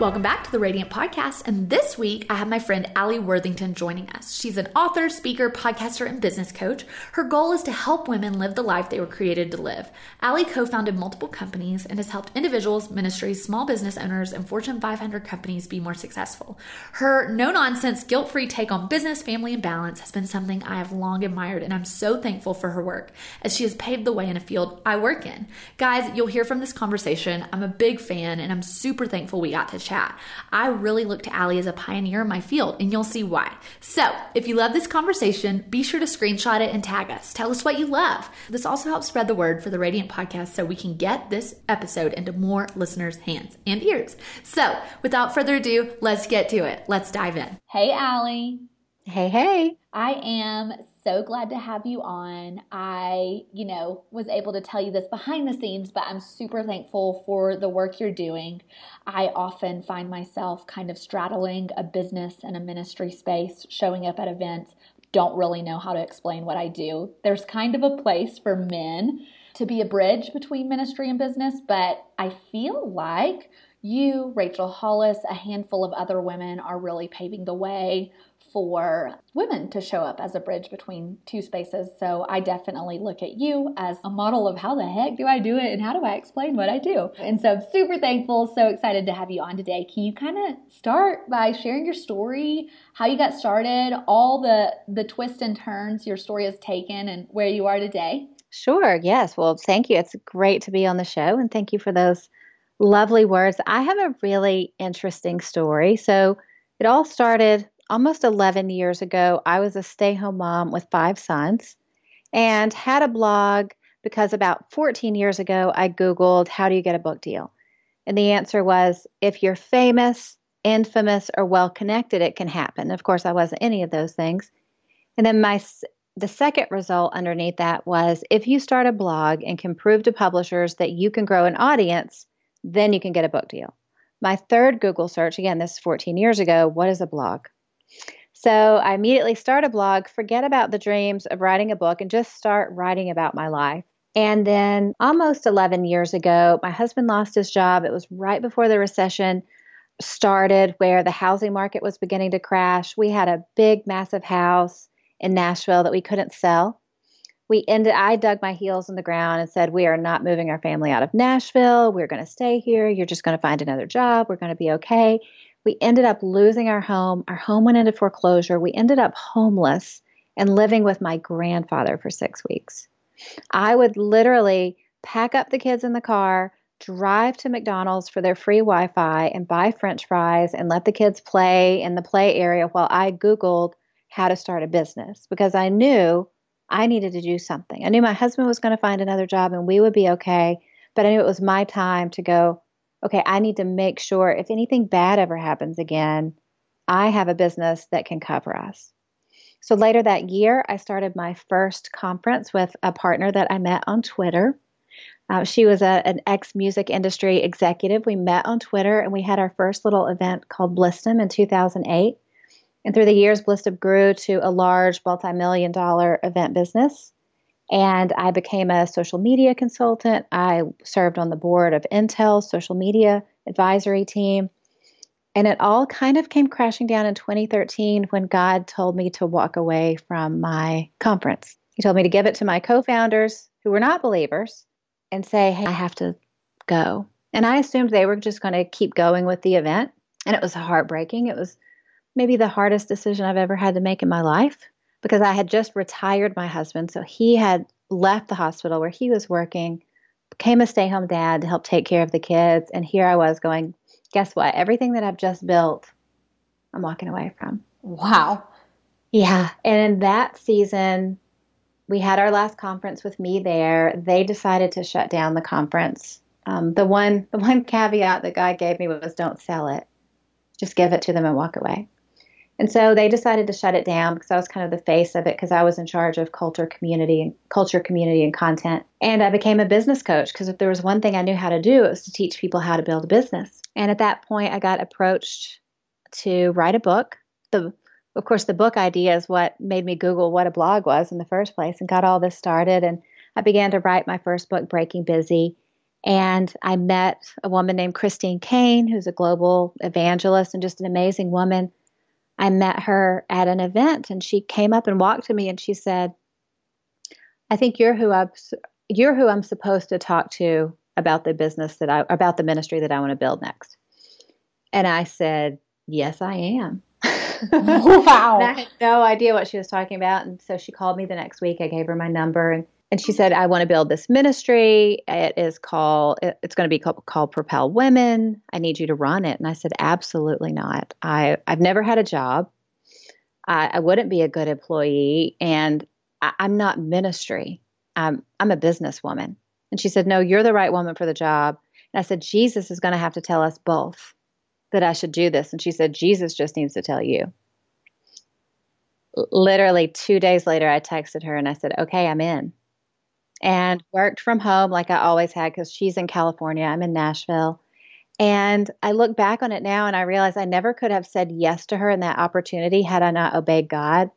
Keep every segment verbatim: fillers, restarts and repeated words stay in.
Welcome back to the Radiant Podcast, and this week I have my friend Allie Worthington joining us. She's an author, speaker, podcaster, and business coach. Her goal is to help women live the life they were created to live. Allie co-founded multiple companies and has helped individuals, ministries, small business owners, and Fortune five hundred companies be more successful. Her no-nonsense, guilt-free take on business, family, and balance has been something I have long admired, and I'm so thankful for her work as she has paved the way in a field I work in. Guys, you'll hear from this conversation. I'm a big fan, and I'm super thankful we got to chat. I really look to Allie as a pioneer in my field, and you'll see why. So if you love this conversation, be sure to screenshot it and tag us. Tell us what you love. This also helps spread the word for the Radiant Podcast so we can get this episode into more listeners' hands and ears. So without further ado, let's get to it. Let's dive in. Hey, Allie. Hey, hey. I am so glad to have you on. I, you know, was able to tell you this behind the scenes, but I'm super thankful for the work you're doing. I often find myself kind of straddling a business and a ministry space, showing up at events, don't really know how to explain what I do. There's kind of a place for men to be a bridge between ministry and business, but I feel like you, Rachel Hollis, a handful of other women are really paving the way for women to show up as a bridge between two spaces. So I definitely look at you as a model of how the heck do I do it and how do I explain what I do? And so I'm super thankful, so excited to have you on today. Can you kind of start by sharing your story, how you got started, all the, the twists and turns your story has taken and where you are today? Sure. Yes. Well, thank you. It's great to be on the show, and thank you for those lovely words. I have a really interesting story. So it all started almost eleven years ago. I was a stay-home mom with five sons and had a blog because about fourteen years ago, I Googled, how do you get a book deal? And the answer was, if you're famous, infamous, or well-connected, it can happen. Of course, I wasn't any of those things. And then my the second result underneath that was, if you start a blog and can prove to publishers that you can grow an audience, then you can get a book deal. My third Google search, again, this is fourteen years ago, what is a blog? So I immediately start a blog, forget about the dreams of writing a book, and just start writing about my life. And then almost eleven years ago, my husband lost his job. It was right before the recession started, where the housing market was beginning to crash. We had a big, massive house in Nashville that we couldn't sell. We ended, I dug my heels in the ground and said, we are not moving our family out of Nashville. We're going to stay here. You're just going to find another job. We're going to be okay. We ended up losing our home. Our home went into foreclosure. We ended up homeless and living with my grandfather for six weeks. I would literally pack up the kids in the car, drive to McDonald's for their free Wi-Fi, and buy French fries and let the kids play in the play area while I Googled how to start a business, because I knew I needed to do something. I knew my husband was going to find another job and we would be okay, but I knew it was my time to go, okay, I need to make sure if anything bad ever happens again, I have a business that can cover us. So later that year, I started my first conference with a partner that I met on Twitter. Uh, she was a, an ex-music industry executive. We met on Twitter and we had our first little event called Blissdom in two thousand eight. And through the years, Blissdom grew to a large multi-million dollar event business. And I became a social media consultant. I served on the board of Intel's social media advisory team. And it all kind of came crashing down in twenty thirteen when God told me to walk away from my conference. He told me to give it to my co-founders, who were not believers, and say, hey, I have to go. And I assumed they were just going to keep going with the event. And it was heartbreaking. It was maybe the hardest decision I've ever had to make in my life, because I had just retired my husband. So he had left the hospital where he was working, became a stay-home dad to help take care of the kids. And here I was going, guess what? Everything that I've just built, I'm walking away from. Wow. Yeah. And in that season, we had our last conference with me there. They decided to shut down the conference. Um, the one, the one caveat that God gave me was, don't sell it. just give it to them and walk away. And so they decided to shut it down because I was kind of the face of it, because I was in charge of culture, community, and culture, community, and content. And I became a business coach, because if there was one thing I knew how to do, it was to teach people how to build a business. And at that point, I got approached to write a book. The, of course, the book idea is what made me Google what a blog was in the first place and got all this started. And I began to write my first book, Breaking Busy. And I met a woman named Christine Caine, who's a global evangelist and just an amazing woman. I met her at an event, and she came up and walked to me, and she said, "I think you're who I'm, you're who I'm supposed to talk to about the business that I, about the ministry that I want to build next." And I said, "Yes, I am." Wow! I had no idea what she was talking about, and so she called me the next week. I gave her my number, and and she said, "I want to build this ministry. It is called. It's going to be called, called Propel Women. I need you to run it." And I said, "Absolutely not. I, I've never had a job. I, I wouldn't be a good employee, and I, I'm not ministry. I'm I'm a businesswoman." And she said, "No, you're the right woman for the job." And I said, "Jesus is going to have to tell us both that I should do this." And she said, "Jesus just needs to tell you." Literally two days later, I texted her and I said, "Okay, I'm in." And worked from home like I always had, because she's in California, I'm in Nashville. And I look back on it now and I realize I never could have said yes to her in that opportunity had I not obeyed God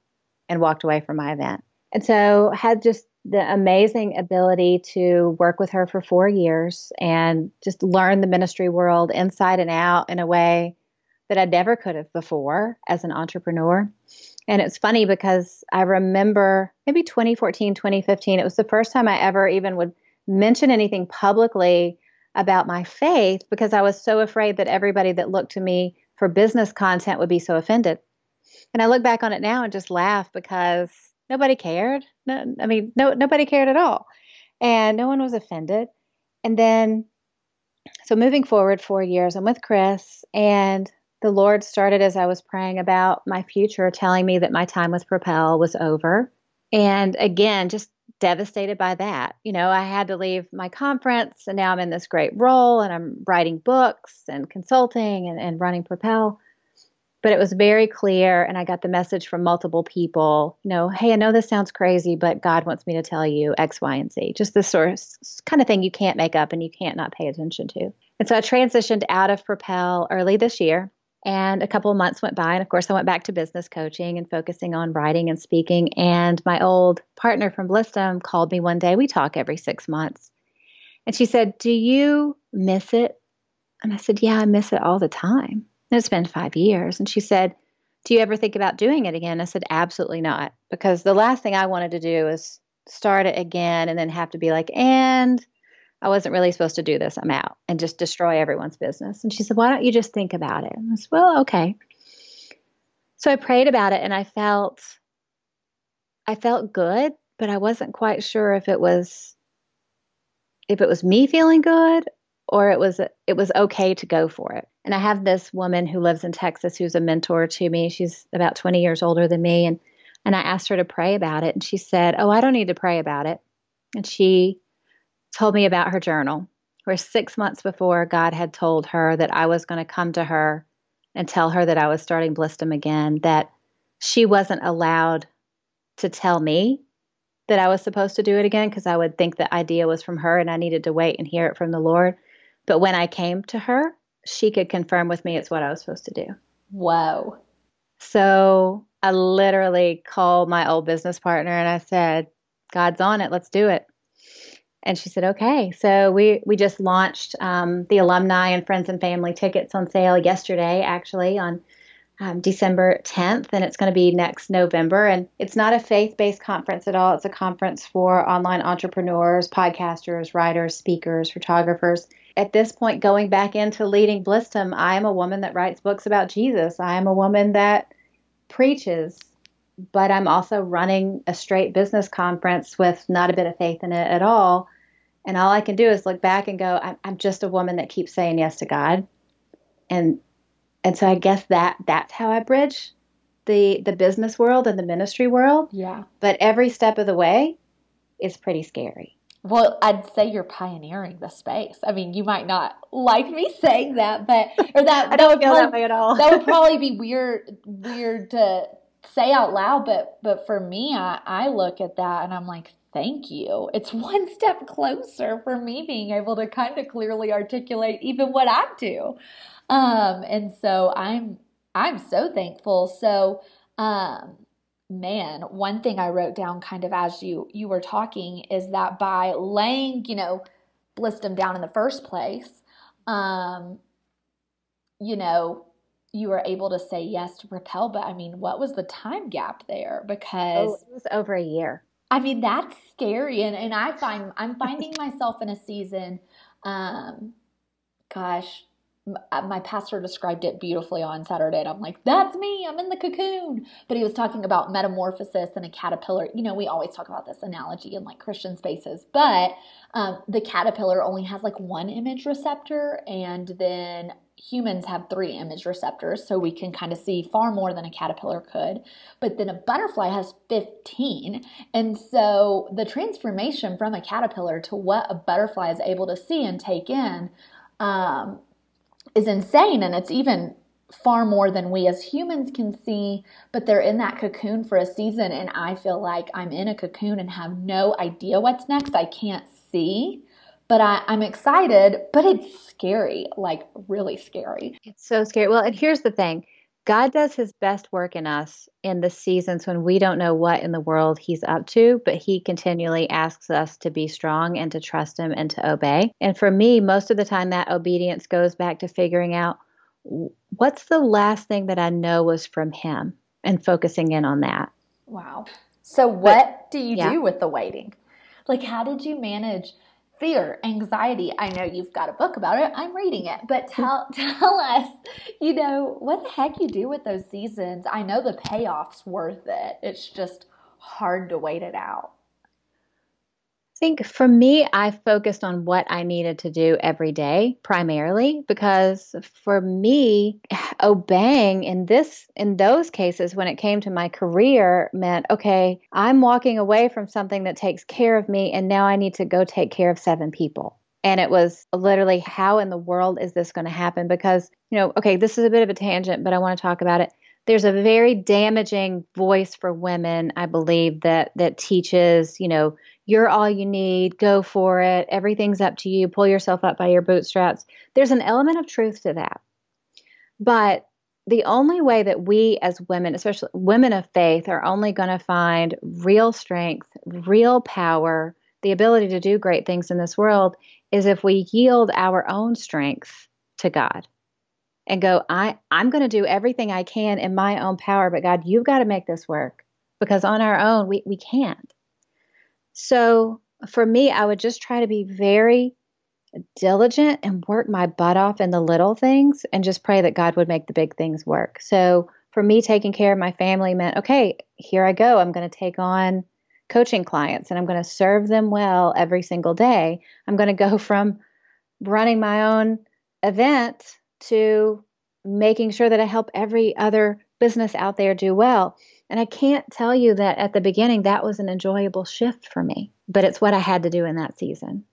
and walked away from my event. And so had just the amazing ability to work with her for four years and just learn the ministry world inside and out in a way that I never could have before as an entrepreneur. And it's funny because I remember maybe twenty fourteen, twenty fifteen, it was the first time I ever even would mention anything publicly about my faith, because I was so afraid that everybody that looked to me for business content would be so offended. And I look back on it now and just laugh, because nobody cared. No, I mean, no, nobody cared at all. And no one was offended. And then, so moving forward four years, I'm with Chris, and the Lord started, as I was praying about my future, telling me that my time with Propel was over. And again, just devastated by that. You know, I had to leave my conference, and now I'm in this great role, and I'm writing books and consulting and, and running Propel. But it was very clear, and I got the message from multiple people, you know, "Hey, I know this sounds crazy, but God wants me to tell you X, Y, and Z." Just this sort of kind of thing you can't make up and you can't not pay attention to. And so I transitioned out of Propel early this year. And a couple of months went by, and of course I went back to business coaching and focusing on writing and speaking. And my old partner from Blissdom called me one day. We talk every six months. And she said, "Do you miss it?" And I said, "Yeah, I miss it all the time. And it's been five years. And she said, "Do you ever think about doing it again?" I said, "Absolutely not." Because the last thing I wanted to do was start it again and then have to be like, "And I wasn't really supposed to do this. I'm out," and just destroy everyone's business. And she said, "Why don't you just think about it?" And I said, "Well, okay." So I prayed about it, and I felt, I felt good, but I wasn't quite sure if it was, if it was me feeling good or it was, it was okay to go for it. And I have this woman who lives in Texas who's a mentor to me. She's about twenty years older than me. And, and I asked her to pray about it. And she said, "Oh, I don't need to pray about it." And she told me about her journal, where six months before, God had told her that I was going to come to her and tell her that I was starting Blissdom again, that she wasn't allowed to tell me that I was supposed to do it again, because I would think the idea was from her and I needed to wait and hear it from the Lord. But when I came to her, she could confirm with me it's what I was supposed to do. Whoa. So I literally called my old business partner and I said, "God's on it. Let's do it." And she said, "Okay." So we, we just launched um, the alumni and friends and family tickets on sale yesterday, actually, on um, December tenth. And it's going to be next November. And it's not a faith-based conference at all. It's a conference for online entrepreneurs, podcasters, writers, speakers, photographers. At this point, going back into leading Blissdom, I am a woman that writes books about Jesus. I am a woman that preaches, but I'm also running a straight business conference with not a bit of faith in it at all. And all I can do is look back and go, I'm, I'm just a woman that keeps saying yes to God. And and so I guess that that's how I bridge the the business world and the ministry world. Yeah. But every step of the way is pretty scary. Well, I'd say you're pioneering the space. I mean, you might not like me saying that, but or that I that don't would feel probably, that way at all. That would probably be weird, weird to say out loud. But but for me, I, I look at that and I'm like, thank you. It's one step closer for me being able to kind of clearly articulate even what I do, um, and so I'm I'm so thankful. So. Um, Man, one thing I wrote down kind of as you you were talking is that by laying, you know, Blissdom down in the first place, um, you know, you were able to say yes to Propel. But I mean, what was the time gap there? Because oh, it was over a year. I mean, that's scary. And and I find I'm finding myself in a season. Um, gosh. My pastor described it beautifully on Saturday, and I'm like, that's me. I'm in the cocoon. But he was talking about metamorphosis and a caterpillar. You know, we always talk about this analogy in, like, Christian spaces. But um, the caterpillar only has, like, one image receptor, and then humans have three image receptors, so we can kind of see far more than a caterpillar could. But then a butterfly has fifteen. And so the transformation from a caterpillar to what a butterfly is able to see and take in um, – is insane, and it's even far more than we as humans can see, but they're in that cocoon for a season, and I feel like I'm in a cocoon and have no idea what's next. I can't see, but I, I'm excited, but it's scary, like really scary. It's so scary. Well, and here's the thing. God does his best work in us in the seasons when we don't know what in the world he's up to, but he continually asks us to be strong and to trust him and to obey. And for me, most of the time that obedience goes back to figuring out what's the last thing that I know was from him and focusing in on that. Wow. So what but, do you yeah. do with the waiting? Like, how did you manage fear, anxiety? I know you've got a book about it. I'm reading it. But tell tell us, you know, what the heck you do with those seasons. I know the payoff's worth it. It's just hard to wait it out. I think for me, I focused on what I needed to do every day primarily, because for me, obeying in this, in those cases, when it came to my career meant, okay, I'm walking away from something that takes care of me, and now I need to go take care of seven people. And it was literally, how in the world is this going to happen? Because, you know, okay, this is a bit of a tangent, but I want to talk about it. There's a very damaging voice for women, I believe, that that teaches, you know, you're all you need, go for it, everything's up to you, pull yourself up by your bootstraps. There's an element of truth to that. But the only way that we as women, especially women of faith, are only going to find real strength, real power, the ability to do great things in this world is if we yield our own strength to God. And go, I, I'm going to do everything I can in my own power, but God, you've got to make this work, because on our own, we, we can't. So for me, I would just try to be very diligent and work my butt off in the little things and just pray that God would make the big things work. So for me, taking care of my family meant, okay, here I go. I'm going to take on coaching clients and I'm going to serve them well every single day. I'm going to go from running my own event to making sure that I help every other business out there do well. And I can't tell you that at the beginning, that was an enjoyable shift for me, but it's what I had to do in that season.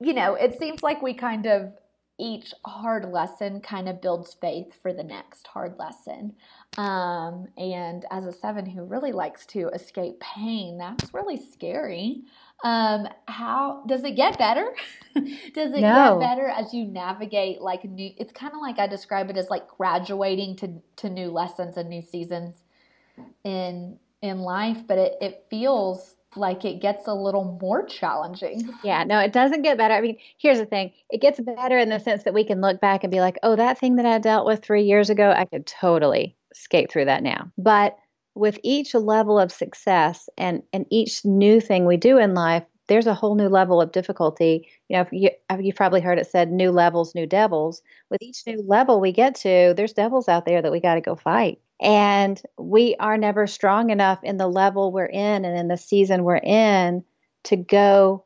You know, it seems like we kind of, each hard lesson kind of builds faith for the next hard lesson. Um, and as a seven who really likes to escape pain, that's really scary. Um, how does it get better? Does it no. get better as you navigate like new? It's kind of like I describe it as like graduating to, to new lessons and new seasons in in life, but it, it feels like it gets a little more challenging. Yeah, no, it doesn't get better. I mean, here's the thing. It gets better in the sense that we can look back and be like, oh, that thing that I dealt with three years ago, I could totally skate through that now. But with each level of success and, and each new thing we do in life, there's a whole new level of difficulty. You know, if you, you've probably heard it said, new levels, new devils. With each new level we get to, there's devils out there that we got to go fight. And we are never strong enough in the level we're in and in the season we're in to go,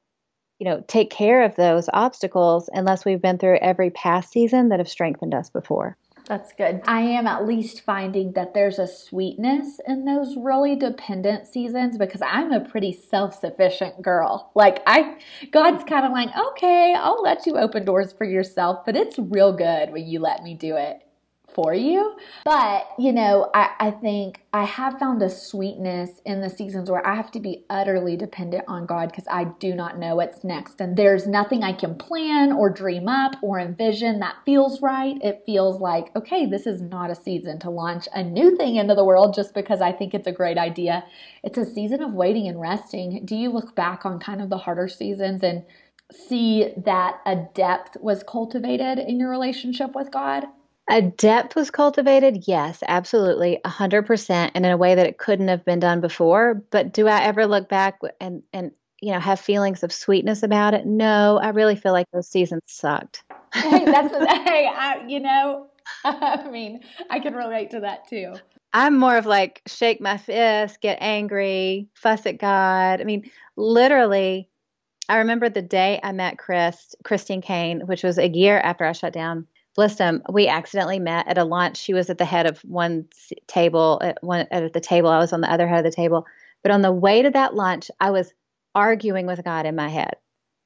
you know, take care of those obstacles unless we've been through every past season that have strengthened us before. That's good. I am at least finding that there's a sweetness in those really dependent seasons, because I'm a pretty self-sufficient girl. Like I, God's kind of like, okay, I'll let you open doors for yourself, but it's real good when you let me do it for you. But, you know, I, I think I have found a sweetness in the seasons where I have to be utterly dependent on God, because I do not know what's next. And there's nothing I can plan or dream up or envision that feels right. It feels like, okay, this is not a season to launch a new thing into the world just because I think it's a great idea. It's a season of waiting and resting. Do you look back on kind of the harder seasons and see that a depth was cultivated in your relationship with God? A depth was cultivated? Yes, absolutely, one hundred percent, and in a way that it couldn't have been done before. But do I ever look back and, and you know, have feelings of sweetness about it? No, I really feel like those seasons sucked. Hey, that's hey, I, you know, I mean, I can relate to that too. I'm more of like shake my fist, get angry, fuss at God. I mean, literally, I remember the day I met Chris, Christine Caine, which was a year after I shut down Blissdom. We accidentally met at a lunch. She was at the head of one table, at, one, at the table. I was on the other head of the table. But on the way to that lunch, I was arguing with God in my head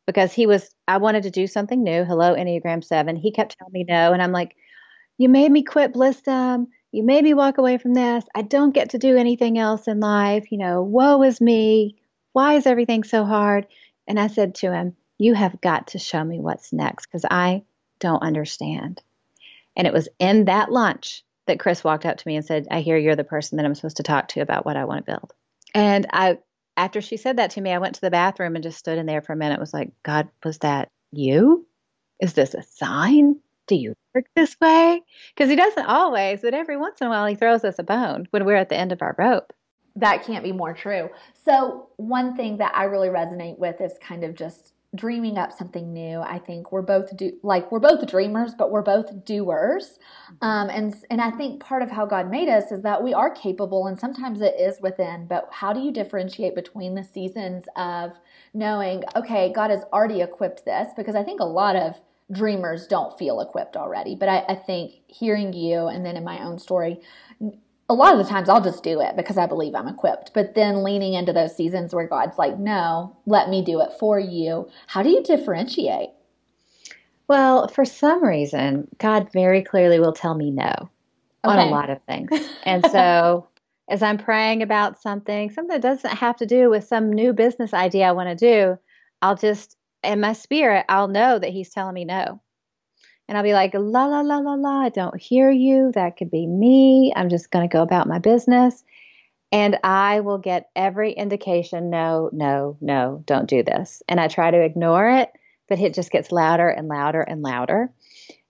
because he was, I wanted to do something new. Hello, Enneagram seven. He kept telling me no. And I'm like, you made me quit Blissdom. You made me walk away from this. I don't get to do anything else in life. You know, woe is me. Why is everything so hard? And I said to him, you have got to show me what's next, because I don't understand. And it was in that lunch that Chris walked up to me and said, I hear you're the person that I'm supposed to talk to about what I want to build. And I, after she said that to me, I went to the bathroom and just stood in there for a minute. Was like, God, was that you? Is this a sign? Do you work this way? Because he doesn't always, but every once in a while he throws us a bone when we're at the end of our rope. That can't be more true. So one thing that I really resonate with is kind of just dreaming up something new. I think we're both do like we're both dreamers, but we're both doers. Um, and and I think part of how God made us is that we are capable, and sometimes it is within. But how do you differentiate between the seasons of knowing, okay, God has already equipped this? Because I think a lot of dreamers don't feel equipped already. But I, I think hearing you, and then in my own story, a lot of the times I'll just do it because I believe I'm equipped, but then leaning into those seasons where God's like, no, let me do it for you. How do you differentiate? Well, for some reason, God very clearly will tell me no okay. on a lot of things. And so as I'm praying about something, something that doesn't have to do with some new business idea I want to do, I'll just, in my spirit, I'll know that he's telling me no. And I'll be like, la, la, la, la, la, I don't hear you. That could be me. I'm just going to go about my business. And I will get every indication, no, no, no, don't do this. And I try to ignore it, but it just gets louder and louder and louder.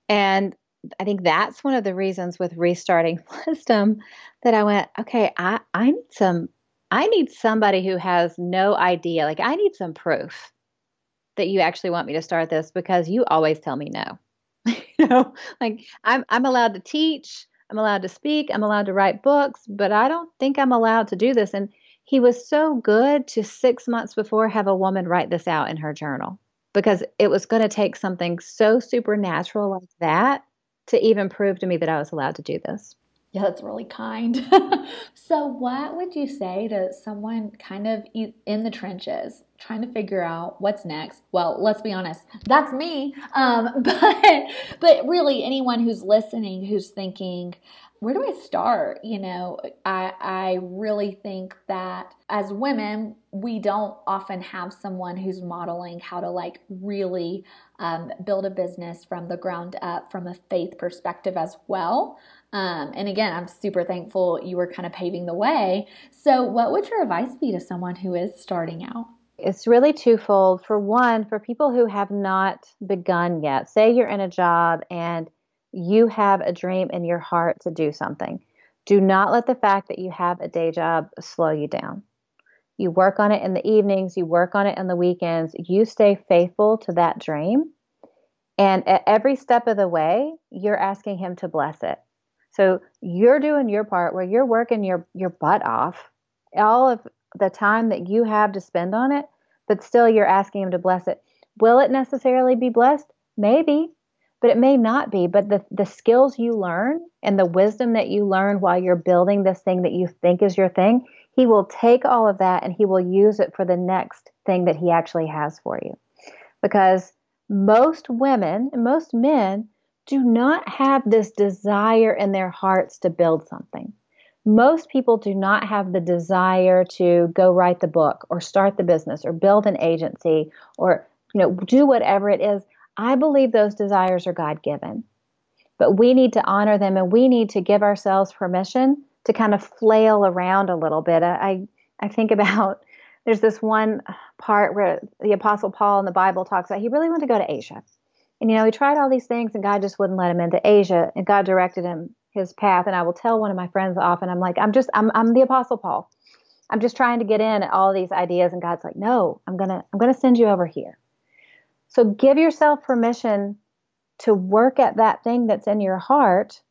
And I think that's one of the reasons with restarting Blissdom that I went, okay, I, I need some, I need somebody who has no idea. Like I need some proof that you actually want me to start this, because you always tell me no. You know, like I'm, I'm allowed to teach, I'm allowed to speak, I'm allowed to write books, but I don't think I'm allowed to do this. And he was so good to six months before have a woman write this out in her journal, because it was going to take something so supernatural like that to even prove to me that I was allowed to do this. Yeah, that's really kind. So what would you say to someone kind of in the trenches, trying to figure out what's next? Well, let's be honest, that's me. Um, but but really, anyone who's listening, who's thinking, where do I start? You know, I I really think that as women, we don't often have someone who's modeling how to like really um, build a business from the ground up from a faith perspective as well. Um, and again, I'm super thankful you were kind of paving the way. So what would your advice be to someone who is starting out? It's really twofold. For one, for people who have not begun yet, say you're in a job and you have a dream in your heart to do something. Do not let the fact that you have a day job slow you down. You work on it in the evenings, you work on it on the weekends, you stay faithful to that dream. And at every step of the way, you're asking him to bless it. So you're doing your part where you're working your, your butt off all of the time that you have to spend on it, but still you're asking him to bless it. Will it necessarily be blessed? Maybe, but it may not be. But the, the skills you learn and the wisdom that you learn while you're building this thing that you think is your thing, he will take all of that and he will use it for the next thing that he actually has for you. Because most women and most men do not have this desire in their hearts to build something. Most people do not have the desire to go write the book or start the business or build an agency or, you know, do whatever it is. I believe those desires are God-given, but we need to honor them and we need to give ourselves permission to kind of flail around a little bit. I, I think about, there's this one part where the Apostle Paul in the Bible talks about he really wanted to go to Asia. And, you know, he tried all these things and God just wouldn't let him into Asia, and God directed him his path. And I will tell one of my friends often, I'm like, I'm just, I'm, I'm the Apostle Paul. I'm just trying to get in at all these ideas. And God's like, no, I'm going to, I'm going to send you over here. So give yourself permission to work at that thing that's in your heart.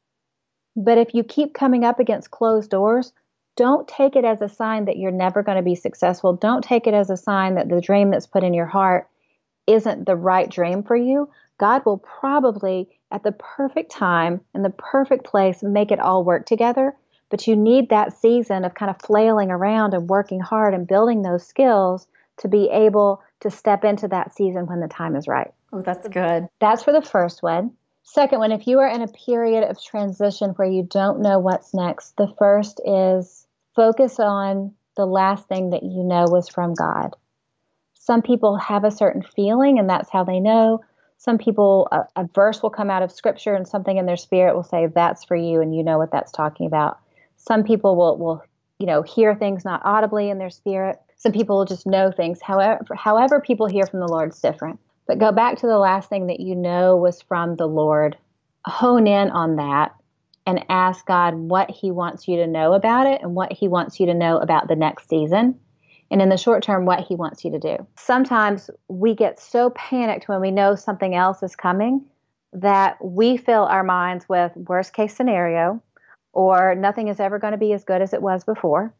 But if you keep coming up against closed doors, don't take it as a sign that you're never going to be successful. Don't take it as a sign that the dream that's put in your heart isn't the right dream for you. God will probably, at the perfect time and the perfect place, make it all work together. But you need that season of kind of flailing around and working hard and building those skills to be able to step into that season when the time is right. Oh, that's good. That's for the first one. Second one, if you are in a period of transition where you don't know what's next, the first is focus on the last thing that you know was from God. Some people have a certain feeling and that's how they know. Some people, a, a verse will come out of scripture and something in their spirit will say, that's for you, and you know what that's talking about. Some people will, will you know, hear things not audibly in their spirit. Some people will just know things. However, however people hear from the Lord is different. But go back to the last thing that you know was from the Lord. Hone in on that and ask God what he wants you to know about it and what he wants you to know about the next season. And in the short term, what he wants you to do. Sometimes we get so panicked when we know something else is coming that we fill our minds with worst case scenario or nothing is ever going to be as good as it was before.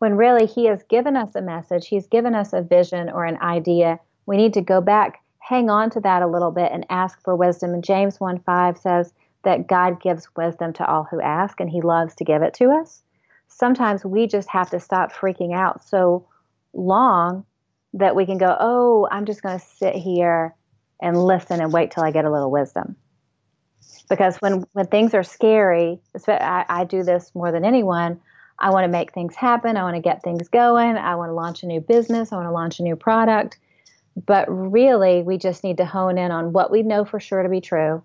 When really he has given us a message, he's given us a vision or an idea. We need to go back, hang on to that a little bit and ask for wisdom. And James one five says that God gives wisdom to all who ask and he loves to give it to us. Sometimes we just have to stop freaking out so long that we can go, oh, I'm just going to sit here and listen and wait till I get a little wisdom. Because when, when things are scary, I, I do this more than anyone, I want to make things happen. I want to get things going. I want to launch a new business. I want to launch a new product. But really, we just need to hone in on what we know for sure to be true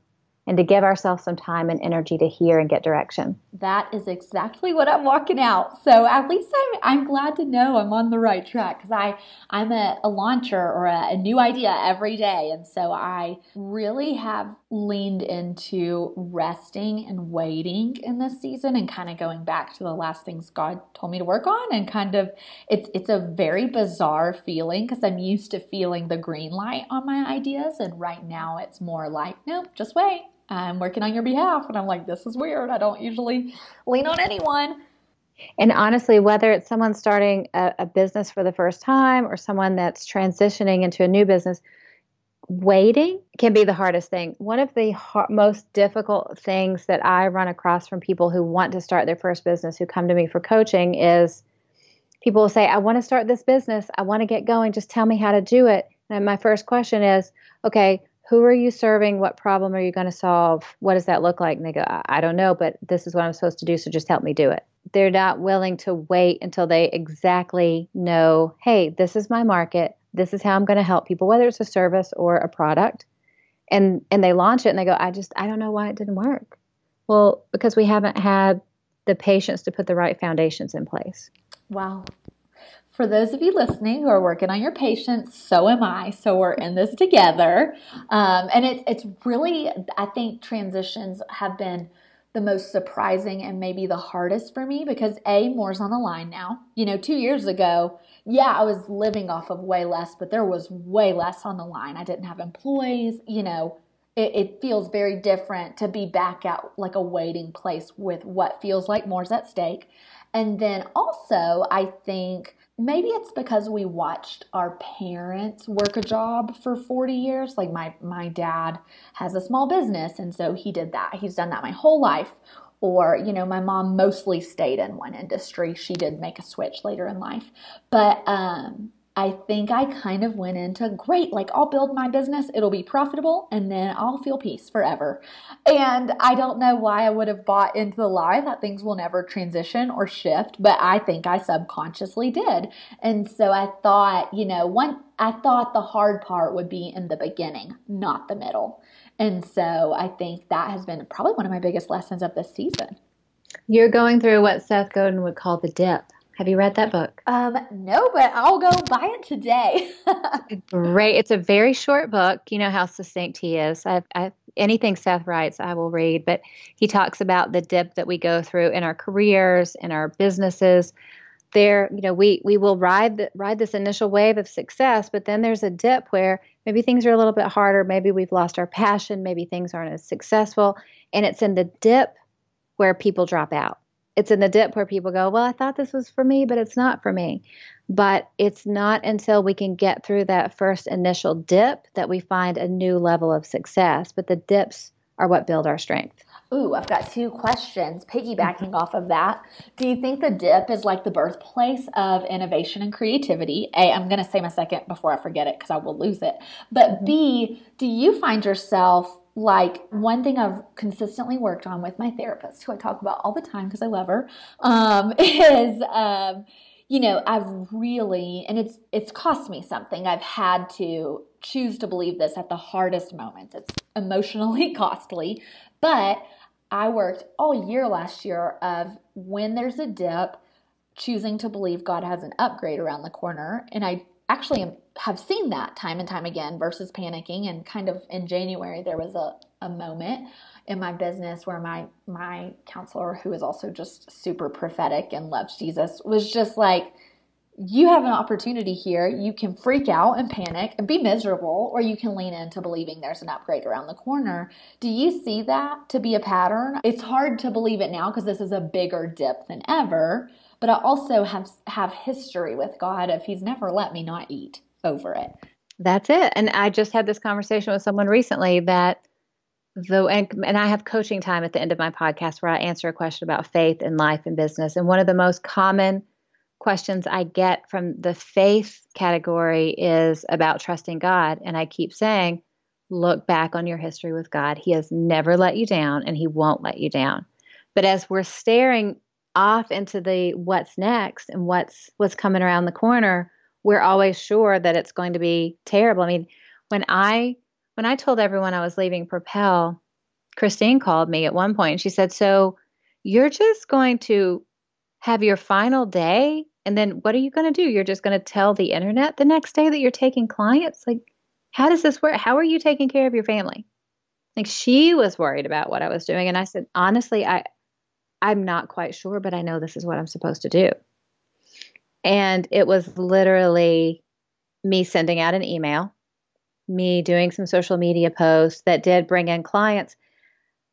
and to give ourselves some time and energy to hear and get direction. That is exactly what I'm walking out. So at least I'm, I'm glad to know I'm on the right track because I, I'm a, a launcher or a, a new idea every day. And so I really have leaned into resting and waiting in this season and kind of going back to the last things God told me to work on. And kind of, it's, it's a very bizarre feeling because I'm used to feeling the green light on my ideas. And right now it's more like, nope, just wait. I'm working on your behalf. And I'm like, this is weird. I don't usually lean on anyone. And honestly, whether it's someone starting a, a business for the first time or someone that's transitioning into a new business, waiting can be the hardest thing. One of the ha- most difficult things that I run across from people who want to start their first business, who come to me for coaching, is people will say, I want to start this business. I want to get going. Just tell me how to do it. And my first question is, okay, who are you serving? What problem are you going to solve? What does that look like? And they go, I don't know, but this is what I'm supposed to do, so just help me do it. They're not willing to wait until they exactly know, hey, this is my market. This is how I'm going to help people, whether it's a service or a product. And and they launch it and they go, I just, I don't know why it didn't work. Well, because we haven't had the patience to put the right foundations in place. Wow. For those of you listening who are working on your patience, so am I. So we're in this together. Um, and it's it's really, I think transitions have been the most surprising and maybe the hardest for me because A, more's on the line now. You know, two years ago, yeah, I was living off of way less, but there was way less on the line. I didn't have employees, you know. it, it feels very different to be back at like a waiting place with what feels like more is at stake. And then also, I think maybe it's because we watched our parents work a job for forty years. Like my, my dad has a small business, and so he did that. He's done that my whole life. Or, you know, my mom mostly stayed in one industry. She did make a switch later in life. But um, I think I kind of went into, great, like I'll build my business. It'll be profitable, and then I'll feel peace forever. And I don't know why I would have bought into the lie that things will never transition or shift, but I think I subconsciously did. And so I thought, you know, one, I thought the hard part would be in the beginning, not the middle. And so I think that has been probably one of my biggest lessons of this season. You're going through what Seth Godin would call the dip. Have you read that book? Um, no, but I'll go buy it today. Great. It's a very short book. You know how succinct he is. I've, I've, anything Seth writes, I will read. But he talks about the dip that we go through in our careers, in our businesses. There, you know, we we will ride the, ride this initial wave of success, but then there's a dip where maybe things are a little bit harder. Maybe we've lost our passion. Maybe things aren't as successful. And it's in the dip where people drop out. It's in the dip where people go, well, I thought this was for me, but it's not for me. But it's not until we can get through that first initial dip that we find a new level of success. But the dips are what build our strength. Ooh, I've got two questions piggybacking off of that. Do you think the dip is like the birthplace of innovation and creativity? A, I'm going to say my second before I forget it because I will lose it. But B, do you find yourself, like, one thing I've consistently worked on with my therapist, who I talk about all the time because I love her, um, is, um, you know, I've really, and it's it's cost me something. I've had to choose to believe this at the hardest moments. It's emotionally costly, but I worked all year last year of when there's a dip, choosing to believe God has an upgrade around the corner. And I actually am, have seen that time and time again versus panicking. And kind of in January, there was a, a moment in my business where my, my counselor, who is also just super prophetic and loves Jesus, was just like, you have an opportunity here. You can freak out and panic and be miserable, or you can lean into believing there's an upgrade around the corner. Do you see that to be a pattern? It's hard to believe it now because this is a bigger dip than ever, but I also have have history with God if he's never let me not eat over it. That's it. And I just had this conversation with someone recently that the and, and I have coaching time at the end of my podcast where I answer a question about faith and life and business. And one of the most common questions I get from the faith category is about trusting God. And I keep saying, look back on your history with God. He has never let you down, and he won't let you down. But as we're staring off into the what's next and what's what's coming around the corner, we're always sure that it's going to be terrible. I mean, when I when I told everyone I was leaving Propel, Christine called me at one point and she said, so you're just going to have your final day, and then what are you going to do? You're just going to tell the internet the next day that you're taking clients? Like, how does this work? How are you taking care of your family? Like, she was worried about what I was doing. And I said, honestly, I, I'm not quite sure, but I know this is what I'm supposed to do. And it was literally me sending out an email, me doing some social media posts that did bring in clients.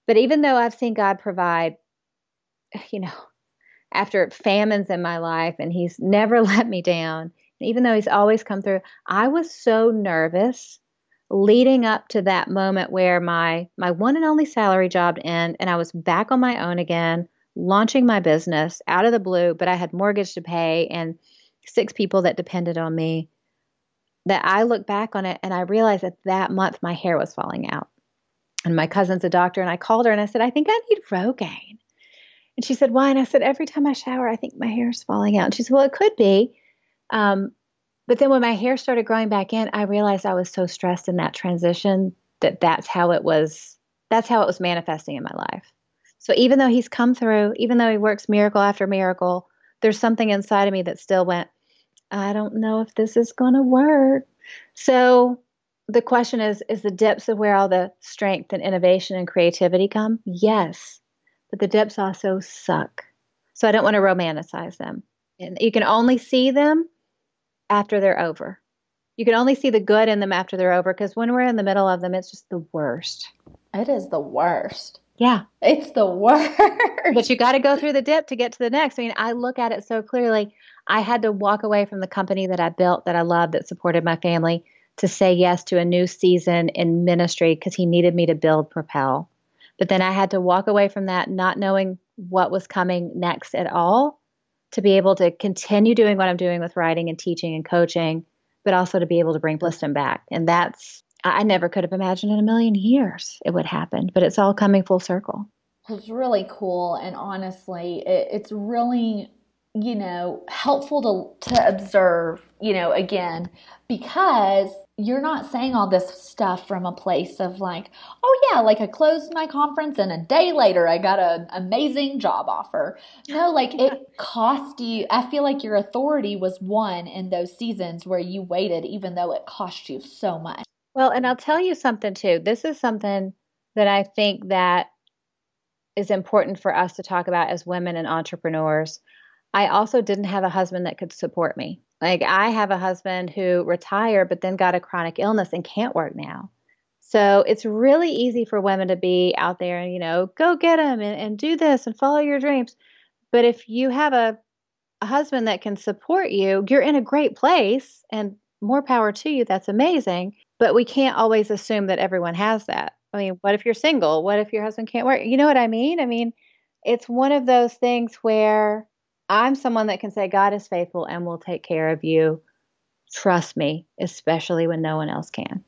But even though I've seen God provide, you know, after famines in my life, and he's never let me down, even though he's always come through, I was so nervous leading up to that moment where my my one and only salary job ended, and I was back on my own again, launching my business out of the blue, but I had mortgage to pay and six people that depended on me, that I look back on it and I realized that that month my hair was falling out. And my cousin's a doctor, and I called her and I said, I think I need Rogaine. And she said, why? And I said, every time I shower, I think my hair's falling out. And she said, well, it could be. Um, but then when my hair started growing back in, I realized I was so stressed in that transition that that's how it was, that's how it was manifesting in my life. So even though he's come through, even though he works miracle after miracle, there's something inside of me that still went, I don't know if this is going to work. So the question is, is the depths of where all the strength and innovation and creativity come? Yes. But the dips also suck. So I don't want to romanticize them. And you can only see them after they're over. you can only see the good in them after they're over, because when we're in the middle of them, it's just the worst. It is the worst. Yeah. It's the worst. But you got to go through the dip to get to the next. I mean, I look at it so clearly. I had to walk away from the company that I built, that I loved, that supported my family, to say yes to a new season in ministry because he needed me to build Propel. But then I had to walk away from that not knowing what was coming next at all, to be able to continue doing what I'm doing with writing and teaching and coaching, but also to be able to bring Blissdom back. And that's, I never could have imagined in a million years it would happen, but it's all coming full circle. It's really cool. And honestly, it, it's really, you know, helpful to, to observe, you know, again, because you're not saying all this stuff from a place of like, oh yeah, like I closed my conference and a day later I got an amazing job offer. No, like it cost you. I feel like your authority was won in those seasons where you waited, even though it cost you so much. Well, and I'll tell you something too. This is something that I think that is important for us to talk about as women and entrepreneurs. I also didn't have a husband that could support me. Like I have a husband who retired, but then got a chronic illness and can't work now. So it's really easy for women to be out there and, you know, go get them and, and do this and follow your dreams. But if you have a, a husband that can support you, you're in a great place, and more power to you. That's amazing. But we can't always assume that everyone has that. I mean, what if you're single? What if your husband can't work? You know what I mean? I mean, it's one of those things where I'm someone that can say, God is faithful and will take care of you. Trust me, especially when no one else can.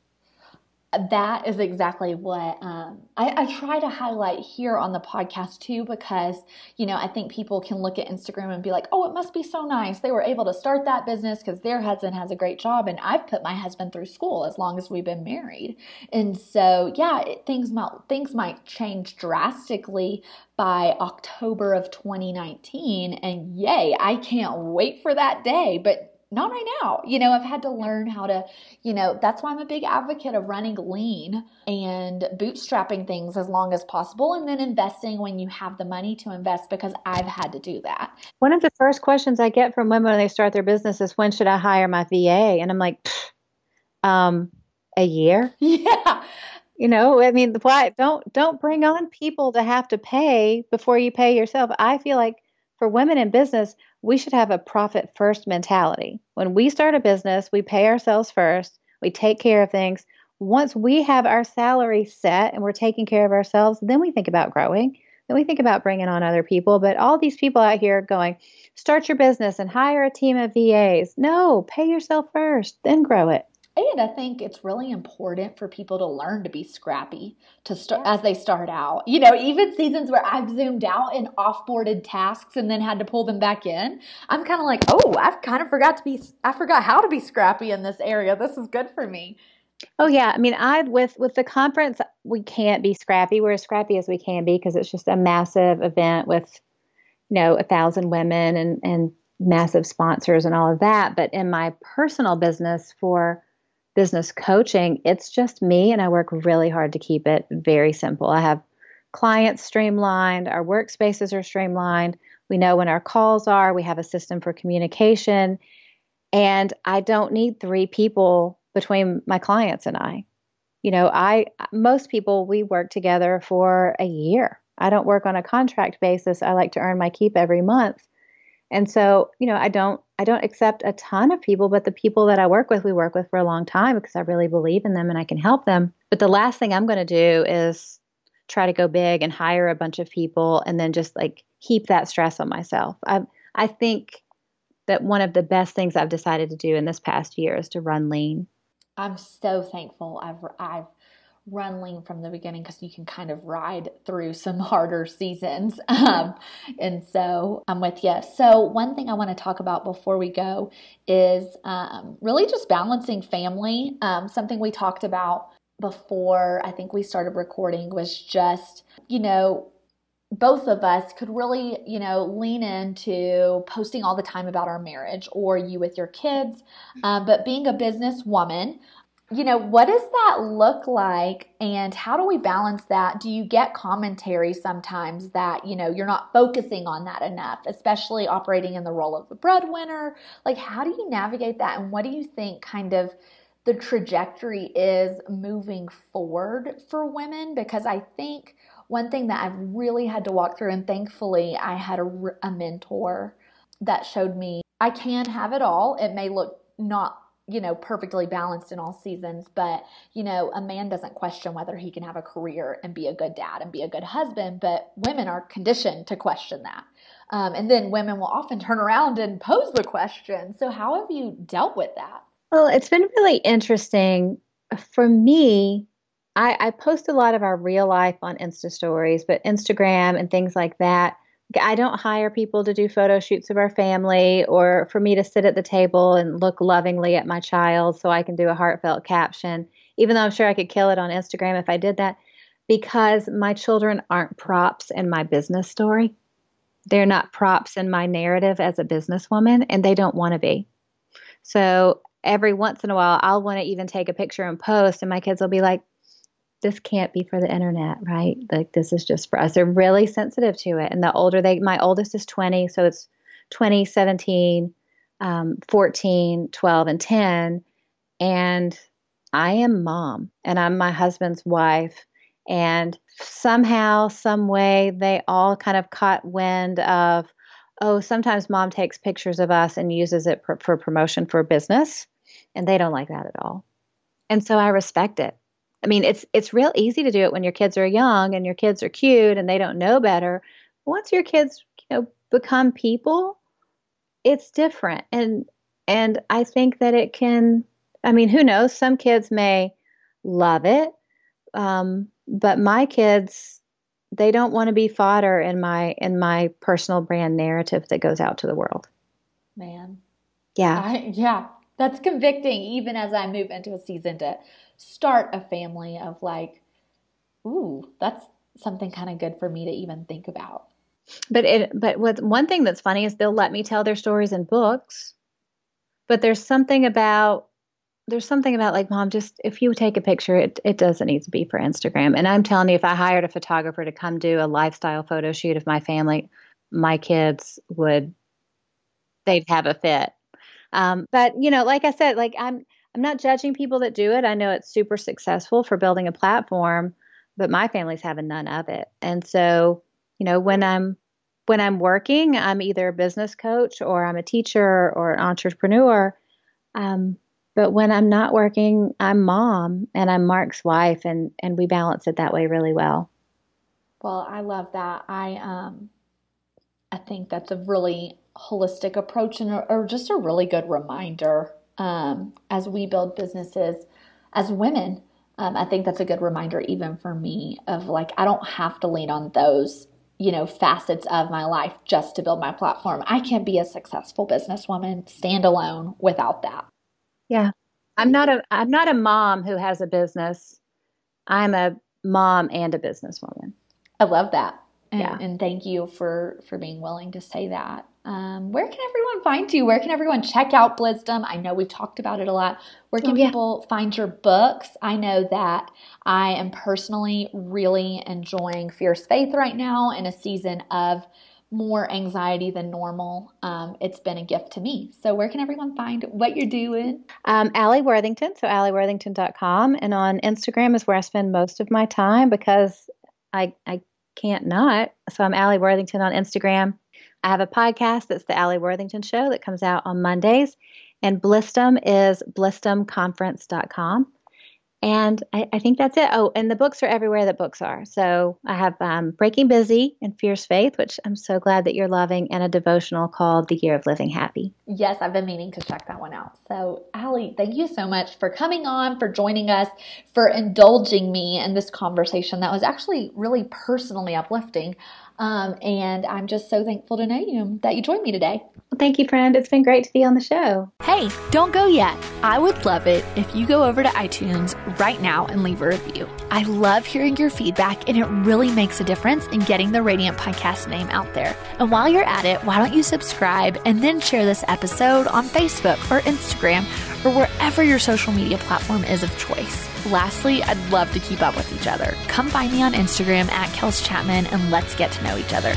That is exactly what um, I, I try to highlight here on the podcast too, because, you know, I think people can look at Instagram and be like, oh, it must be so nice. They were able to start that business because their husband has a great job, and I've put my husband through school as long as we've been married. And so, yeah, it, things might, things might change drastically by October of twenty nineteen, and yay, I can't wait for that day. But not right now. You know, I've had to learn how to, you know, that's why I'm a big advocate of running lean and bootstrapping things as long as possible, and then investing when you have the money to invest, because I've had to do that. One of the first questions I get from women when they start their business is, when should I hire my V A? And I'm like, um, a year? Yeah. You know, I mean, why don't, don't bring on people to have to pay before you pay yourself. I feel like for women in business, we should have a profit first mentality. When we start a business, we pay ourselves first. We take care of things. Once we have our salary set and we're taking care of ourselves, then we think about growing. Then we think about bringing on other people. But all these people out here going, start your business and hire a team of V As. No, pay yourself first, then grow it. And I think it's really important for people to learn to be scrappy to start yeah. as they start out. You know, even seasons where I've zoomed out and offboarded tasks and then had to pull them back in, I'm kind of like, oh, I've kind of forgot to be, I forgot how to be scrappy in this area. This is good for me. Oh yeah. I mean, I, with, with the conference, we can't be scrappy. We're as scrappy as we can be, because it's just a massive event with, you know, a thousand women and, and massive sponsors and all of that. But in my personal business for business coaching, it's just me, and I work really hard to keep it very simple. I have clients streamlined, our workspaces are streamlined, we know when our calls are, we have a system for communication, and I don't need three people between my clients and I. You know, I most people, we work together for a year. I don't work on a contract basis. I like to earn my keep every month. And so, you know, I don't I don't accept a ton of people, but the people that I work with, we work with for a long time because I really believe in them and I can help them. But the last thing I'm going to do is try to go big and hire a bunch of people and then just like heap that stress on myself. I I think that one of the best things I've decided to do in this past year is to run lean. I'm so thankful I've I've run lean from the beginning, because you can kind of ride through some harder seasons. Um, and so I'm with you. So one thing I want to talk about before we go is um, really just balancing family. Um, something we talked about before I think we started recording was just, you know, both of us could really, you know, lean into posting all the time about our marriage or you with your kids. Um, but being a businesswoman, you know, what does that look like, and how do we balance that? Do you get commentary sometimes that, you know, you're not focusing on that enough, especially operating in the role of the breadwinner? Like, how do you navigate that, and what do you think kind of the trajectory is moving forward for women, because I think one thing that I've really had to walk through, and thankfully I had a, a mentor that showed me I can have it all. It may look not, you know, perfectly balanced in all seasons, but, you know, a man doesn't question whether he can have a career and be a good dad and be a good husband, but women are conditioned to question that. Um, and then women will often turn around and pose the question. So how have you dealt with that? Well, it's been really interesting for me. I, I post a lot of our real life on Insta stories, but Instagram and things like that. I don't hire people to do photo shoots of our family or for me to sit at the table and look lovingly at my child so I can do a heartfelt caption, even though I'm sure I could kill it on Instagram if I did that, because my children aren't props in my business story. They're not props in my narrative as a businesswoman, and they don't want to be. So every once in a while, I'll want to even take a picture and post, and my kids will be like, this can't be for the internet, right? Like, this is just for us. They're really sensitive to it. And the older they, my oldest is twenty. So it's twenty, seventeen, um, fourteen, twelve, and ten. And I am mom, and I'm my husband's wife. And somehow, some way, they all kind of caught wind of, oh, sometimes mom takes pictures of us and uses it for, for promotion for business. And they don't like that at all. And so I respect it. I mean, it's it's real easy to do it when your kids are young and your kids are cute and they don't know better. Once your kids, you know, become people, it's different. And and I think that it can, I mean, who knows? Some kids may love it, um, but my kids, they don't want to be fodder in my in my personal brand narrative that goes out to the world. Man, yeah, I, yeah, that's convicting. Even as I move into a season to start a family of like, ooh, that's something kind of good for me to even think about. But it, but what, one thing that's funny is they'll let me tell their stories in books, but there's something about, there's something about like, mom, just, if you take a picture, it, it doesn't need to be for Instagram. And I'm telling you, if I hired a photographer to come do a lifestyle photo shoot of my family, my kids would, they'd have a fit. Um, but you know, like I said, like I'm, I'm not judging people that do it. I know it's super successful for building a platform, but my family's having none of it. And so, you know, when I'm when I'm working, I'm either a business coach or I'm a teacher or an entrepreneur. Um, but when I'm not working, I'm mom and I'm Mark's wife, and and we balance it that way really well. Well, I love that. I um, I think that's a really holistic approach and or just a really good reminder. Um, as we build businesses as women, um, I think that's a good reminder even for me of like, I don't have to lean on those, you know, facets of my life just to build my platform. I can be a successful businesswoman standalone without that. Yeah. I'm not a, I'm not a mom who has a business. I'm a mom and a businesswoman. I love that. And, yeah. and thank you for, for being willing to say that. Um, where can everyone find you? Where can everyone check out Blissdom? I know we've talked about it a lot. Where can oh, yeah. people find your books? I know that I am personally really enjoying Fierce Faith right now in a season of more anxiety than normal. Um, it's been a gift to me. So where can everyone find what you're doing? Um, Allie Worthington, so allie worthington dot com. And on Instagram is where I spend most of my time because I, I can't not. So I'm Allie Worthington on Instagram. I have a podcast that's the Allie Worthington Show that comes out on Mondays, and Blissdom is blissdom conference dot com. And I, I think that's it. Oh, and the books are everywhere that books are. So I have um, Breaking Busy and Fierce Faith, which I'm so glad that you're loving, and a devotional called The Year of Living Happy. Yes, I've been meaning to check that one out. So Allie, thank you so much for coming on, for joining us, for indulging me in this conversation that was actually really personally uplifting. Um, and I'm just so thankful to know you, that you joined me today. Well, thank you, friend. It's been great to be on the show. Hey, don't go yet. I would love it if you go over to iTunes right now and leave a review. I love hearing your feedback, and it really makes a difference in getting the Radiant Podcast name out there. And while you're at it, why don't you subscribe and then share this episode on Facebook or Instagram or wherever your social media platform is of choice. Lastly, I'd love to keep up with each other. Come find me on Instagram at Kelsey Chapman, and let's get to know each other.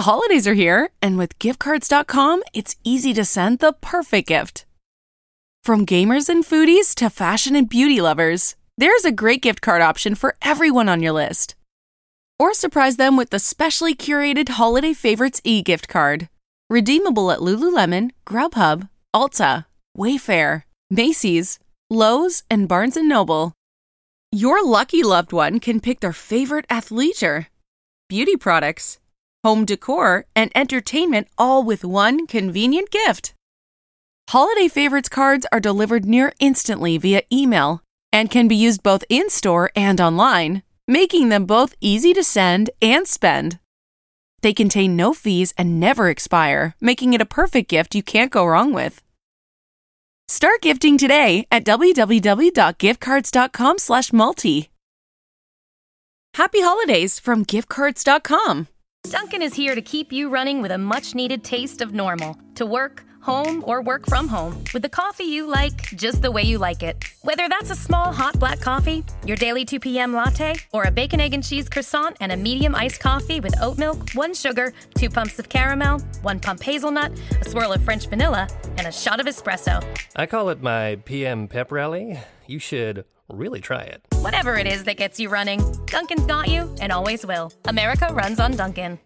The holidays are here, and with gift cards dot com, it's easy to send the perfect gift. From gamers and foodies to fashion and beauty lovers, there's a great gift card option for everyone on your list. Or surprise them with the specially curated Holiday Favorites e-gift card. Redeemable at Lululemon, Grubhub, Ulta, Wayfair, Macy's, Lowe's, and Barnes and Noble. Your lucky loved one can pick their favorite athleisure, beauty products, home decor, and entertainment, all with one convenient gift. Holiday Favorites cards are delivered near instantly via email and can be used both in-store and online, making them both easy to send and spend. They contain no fees and never expire, making it a perfect gift you can't go wrong with. Start gifting today at w w w dot gift cards dot com slash multi. Happy holidays from gift cards dot com. Dunkin' is here to keep you running with a much-needed taste of normal. To work, home, or work from home, with the coffee you like, just the way you like it. Whether that's a small hot black coffee, your daily two p.m. latte, or a bacon, egg, and cheese croissant and a medium iced coffee with oat milk, one sugar, two pumps of caramel, one pump hazelnut, a swirl of French vanilla, and a shot of espresso. I call it my P M pep rally. You should really try it. Whatever it is that gets you running, Dunkin's got you and always will. America runs on Dunkin'.